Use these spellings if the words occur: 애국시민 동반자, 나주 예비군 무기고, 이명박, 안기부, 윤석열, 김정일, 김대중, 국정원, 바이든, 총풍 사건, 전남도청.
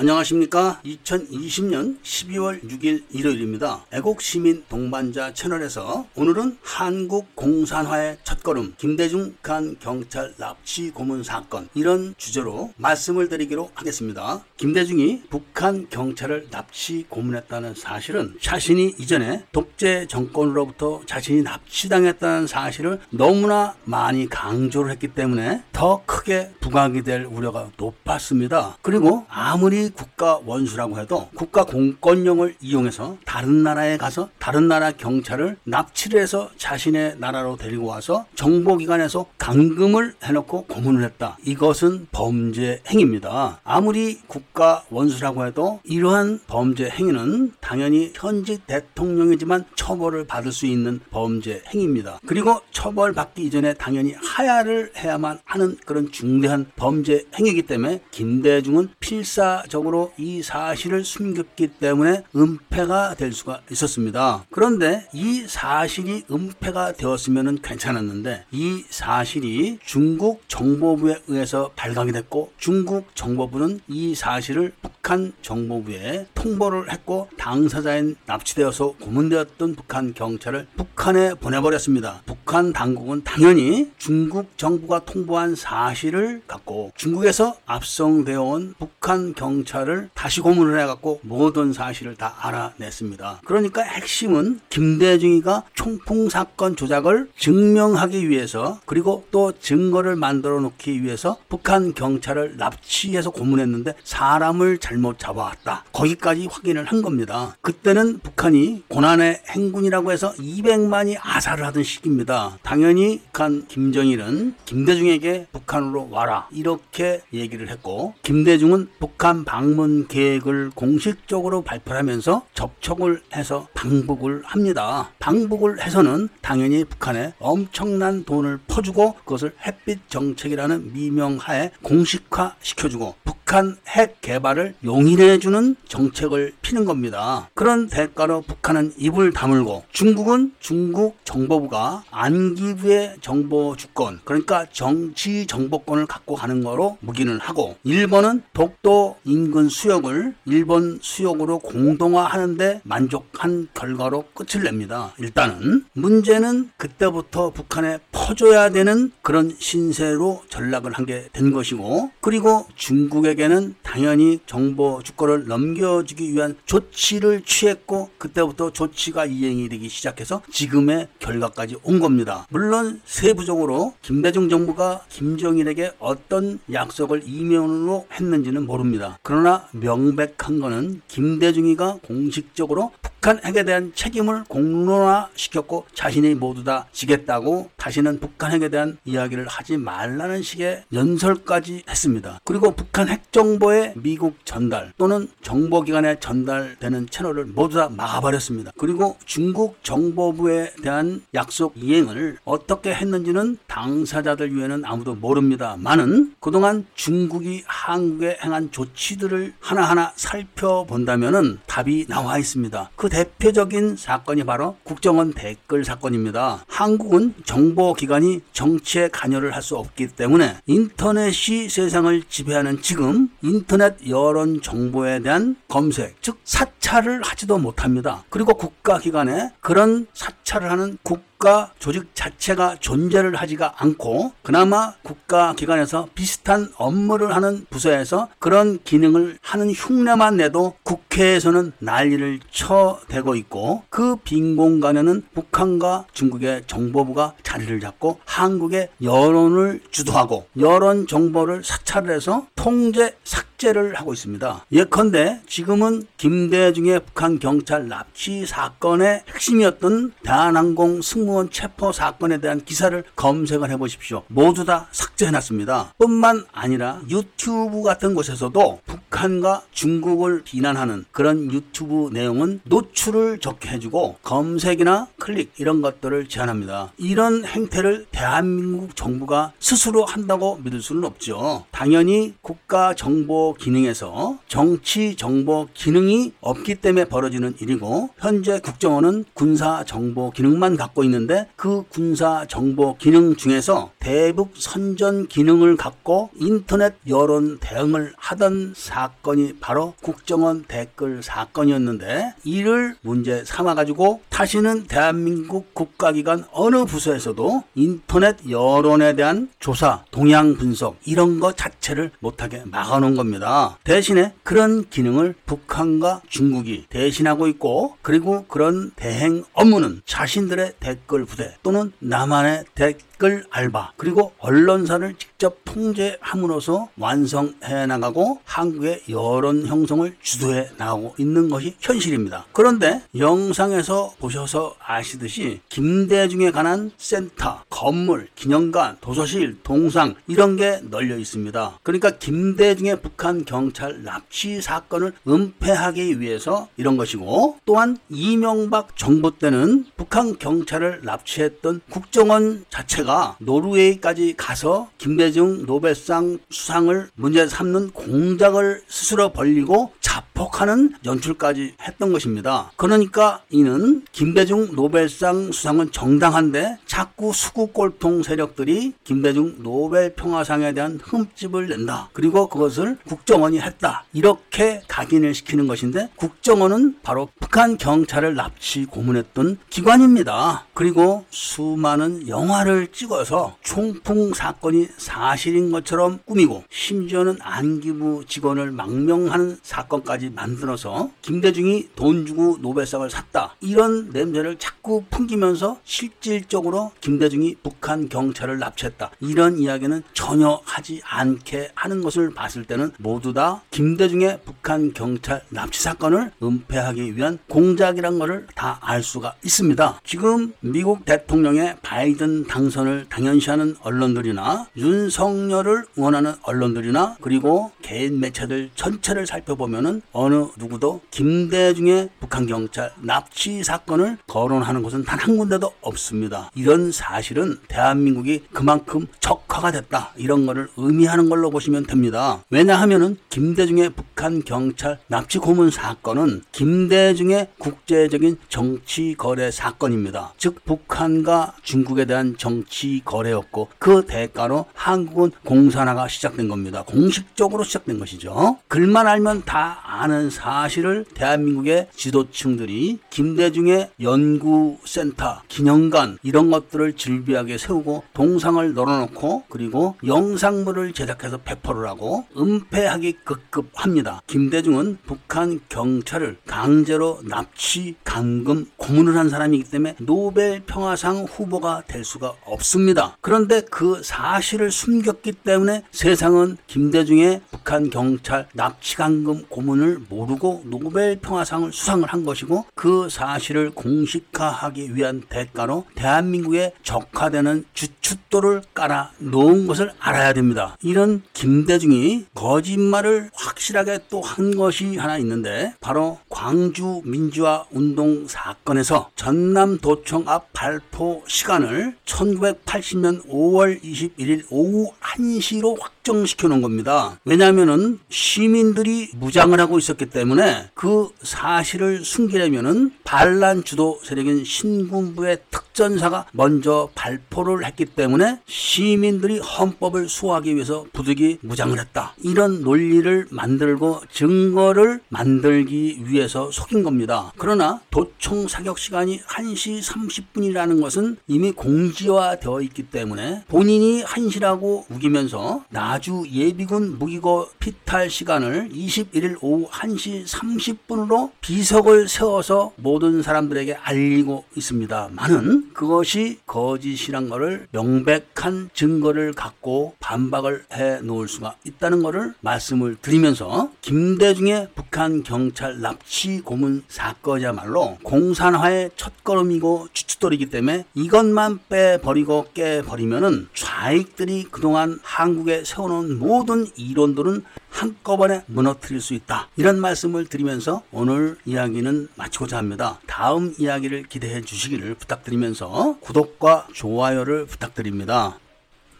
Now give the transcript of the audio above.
안녕하십니까. 2020년 12월 6일 일요일입니다. 애국시민 동반자 채널에서 오늘은 한국 공산화의 첫걸음, 김대중 북한 경찰 납치 고문 사건, 이런 주제로 말씀을 드리기로 하겠습니다. 김대중이 북한 경찰을 납치 고문했다는 사실은 자신이 이전에 독재 정권으로부터 자신이 납치당했다는 사실을 너무나 많이 강조를 했기 때문에 더 크게 부각이 될 우려가 높았습니다. 그리고 아무리 국가 원수라고 해도 국가 공권력을 이용해서 다른 나라에 가서 다른 나라 경찰을 납치를 해서 자신의 나라로 데리고 와서 정보기관에서 감금을 해놓고 고문을 했다. 이것은 범죄 행위입니다. 아무리 국가 원수라고 해도 이러한 범죄 행위는 당연히 현직 대통령이지만 처벌을 받을 수 있는 범죄 행위입니다. 그리고 처벌받기 이전에 당연히 하야를 해야만 하는 그런 중대한 범죄 행위이기 때문에 김대중은 필사적으로 이 사실을 숨겼기 때문에 은폐가 될 수가 있었습니다. 그런데 이 사실이 은폐가 되었으면 괜찮았는데 이 사실이 중국 정보부에 의해서 발각이 됐고 중국 정보부는 이 사실을 북한 정보부에 통보를 했고 당사자인 납치되어서 고문되었던 북한 경찰을 북한에 보내버렸습니다. 북한 당국은 당연히 중국 정부가 통보한 사실을 갖고 중국에서 압송되어 온 북한 경찰을 다시 고문을 해갖고 모든 사실을 다 알아냈습니다. 그러니까 핵심은 김대중이가 총풍 사건 조작을 증명하기 위해서 그리고 또 증거를 만들어 놓기 위해서 북한 경찰을 납치해서 고문했는데 사람을 잘못 잡아왔다. 거기까지 확인을 한 겁니다. 그때는 북한이 고난의 행군이라고 해서 200만이 아사를 하던 시기입니다. 당연히 북한 김정일은 김대중에게 북한으로 와라 이렇게 얘기를 했고 김대중은 북한 방문 계획을 공식적으로 발표하면서 접촉을 해서 방북을 합니다. 방북을 해서는 당연히 북한에 엄청난 돈을 퍼주고 그것을 햇빛 정책이라는 미명하에 공식화시켜주고 북한 핵 개발을 용인해주는 정책을 피는 겁니다. 그런 대가로 북한은 입을 다물고 중국은 중국 정보부가 안기부의 정보주권, 그러니까 정치정보권을 갖고 가는 거로 묵인을 하고 일본은 독도 인근 수역을 일본 수역으로 공동화하는데 만족한 결과로 끝을 냅니다. 일단은 문제는 그때부터 북한에 퍼줘야 되는 그런 신세로 전락을 한 게 된 것이고 그리고 중국에게 는 당연히 정보 주권을 넘겨주기 위한 조치를 취했고 그때부터 조치가 이행이 되기 시작해서 지금의 결과까지 온 겁니다. 물론 세부적으로 김대중 정부가 김정일에게 어떤 약속을 이면으로 했는지는 모릅니다. 그러나 명백한 거는 김대중이가 공식적으로 북한 핵에 대한 책임을 공론화시켰고 자신이 모두 다 지겠다고 다시는 북한 핵에 대한 이야기를 하지 말라는 식의 연설까지 했습니다. 그리고 북한 핵정보의 미국 전달 또는 정보기관에 전달되는 채널을 모두 다 막아버렸습니다. 그리고 중국 정보부에 대한 약속 이행을 어떻게 했는지는 당사자들 위에는 아무도 모릅니다만은 그동안 중국이 한국에 행한 조치들을 하나하나 살펴본다면은 답이 나와 있습니다. 그 대표적인 사건이 바로 국정원 댓글 사건입니다. 한국은 정보기관이 정치에 간여를 할 수 없기 때문에 인터넷이 세상을 지배하는 지금 인터넷 여론 정보에 대한 검색, 즉 사찰을 하지도 못합니다. 그리고 국가기관에 그런 사찰을 하는 국가 조직 자체가 존재를 하지가 않고 그나마 국가기관에서 비슷한 업무를 하는 부서에서 그런 기능을 하는 흉내만 내도 국회에서는 난리를 쳐대고 있고 그 빈 공간에는 북한과 중국의 정보부가 자리를 잡고 한국의 여론을 주도하고 여론 정보를 사찰을 해서 통제 삭제를 하고 있습니다. 예컨대 지금은 김대중의 북한 경찰 납치 사건의 핵심이었던 대한항공 승무원 체포 사건에 대한 기사를 검색을 해보십시오. 모두 다 삭제해놨습니다. 뿐만 아니라 유튜브 같은 곳에서도 북한과 중국을 비난하는 그런 유튜브 내용은 노출을 적게 해주고 검색이나 클릭 이런 것들을 제한합니다. 이런 행태를 대한민국 정부가 스스로 한다고 믿을 수는 없죠. 당연히 국가정보 정보 기능에서 정치 정보 기능이 없기 때문에 벌어지는 일이고, 현재 국정원은 군사 정보 기능만 갖고 있는데 그 군사 정보 기능 중에서 대북 선전 기능을 갖고 인터넷 여론 대응을 하던 사건이 바로 국정원 댓글 사건이었는데, 이를 문제 삼아가지고 다시는 대한민국 국가기관 어느 부서에서도 인터넷 여론에 대한 조사, 동향 분석 이런 것 자체를 못하게 막아놓은 겁니다. 대신에 그런 기능을 북한과 중국이 대신하고 있고, 그리고 그런 대행 업무는 자신들의 댓글 부대 또는 나만의 댓글 알바 그리고 언론사를 직접 통제함으로써 완성해 나가고 한국의 여론 형성을 주도해 나가고 있는 것이 현실입니다. 그런데 영상에서 보셔서 아시듯이 김대중에 관한 센터, 건물, 기념관, 도서실, 동상 이런 게 널려 있습니다. 그러니까 김대중의 북한 경찰 납치 사건을 은폐하기 위해서 이런 것이고, 또한 이명박 정부 때는 북한 경찰을 납치했던 국정원 자체가 노르웨이까지 가서 김대중 노벨상 수상을 문제 삼는 공작을 스스로 벌이고 자폭하는 연출까지 했던 것입니다. 그러니까 이는 김대중 노벨상 수상은 정당한데 자꾸 수구꼴통 세력들이 김대중 노벨평화상에 대한 흠집을 낸다, 그리고 그것을 국정원이 했다, 이렇게 각인을 시키는 것인데, 국정원은 바로 북한 경찰을 납치 고문했던 기관입니다. 그리고 수많은 영화를 찍어서 총풍 사건이 사실인 것처럼 꾸미고, 심지어는 안기부 직원을 망명하는 사건까지 만들어서 김대중이 돈 주고 노벨상을 샀다 이런 냄새를 자꾸 풍기면서 실질적으로 김대중이 북한 경찰을 납치했다 이런 이야기는 전혀 하지 않게 하는 것을 봤을 때는 모두 다 김대중의 북한 경찰 납치 사건을 은폐하기 위한 공작이란 것을 다 알 수가 있습니다. 지금 미국 대통령의 바이든 당선 을 당연시하는 언론들이나 윤석열을 응원하는 언론들이나 그리고 개인 매체들 전체를 살펴보면은 어느 누구도 김대중의 북한 경찰 납치 사건을 거론하는 것은 단 한 군데도 없습니다. 이런 사실은 대한민국이 그만큼 적화가 됐다 이런 것을 의미하는 걸로 보시면 됩니다. 왜냐하면은 김대중의 북한 경찰 납치 고문 사건은 김대중의 국제적인 정치 거래 사건입니다. 즉 북한과 중국에 대한 정치 거래였고, 그 대가로 한국은 공산화가 시작된 겁니다. 공식적으로 시작된 것이죠. 글만 알면 다 아는 사실을 대한민국의 지도층들이 김대중의 연구센터, 기념관 이런 것들을 즐비하게 세우고 동상을 널어놓고 그리고 영상물을 제작해서 배포를 하고 은폐하기 급급합니다. 김대중은 북한 경찰을 강제로 납치, 감금, 고문을 한 사람이기 때문에 노벨평화상 후보가 될 수가 없습니다. 그런데 그 사실을 숨겼기 때문에 세상은 김대중의 북한 경찰 납치 감금 고문을 모르고 노벨 평화상을 수상을 한 것이고, 그 사실을 공식화하기 위한 대가로 대한민국에 적화되는 주춧돌을 깔아 놓은 것을 알아야 됩니다. 이런 김대중이 거짓말을 확실하게 또 한 것이 하나 있는데, 바로 광주 민주화 운동 사건에서 전남도청 앞 발포 시간을 1980년 5월 21일 오후 1시로 확정시켜 놓은 겁니다. 왜냐하면은 시민들이 무장을 하고 있었기 때문에 그 사실을 숨기려면은 반란 주도 세력인 신군부의 특전사가 먼저 발포를 했기 때문에 시민들이 헌법을 수호하기 위해서 부득이 무장을 했다 이런 논리를 만들고 증거를 만들기 위해서 속인 겁니다. 그러나 도청 사격 시간이 1시 30분이라는 것은 이미 공지화 되어 있기 때문에 본인이 1시라고 우기면서 나주 예비군 무기고 피탈 시간을 21일 오후 1시 30분으로 비석을 세워서 모든 사람들에게 알리고 있습니다만은, 그것이 거짓이란 것을 명백한 증거를 갖고 반박을 해 놓을 수가 있다는 것을 말씀을 드리면서, 김대중의 북한 경찰 납치 고문 사건이야말로 공산화의 첫걸음이고 주춧돌이기 때문에 이것만 빼버리고 깨버리면은 좌익들이 그동안 한국에 세워놓은 모든 이론들은 한꺼번에 무너뜨릴 수 있다 이런 말씀을 드리면서 오늘 이야기는 마치고자 합니다. 다음 이야기를 기대해 주시기를 부탁드리면서 구독과 좋아요를 부탁드립니다.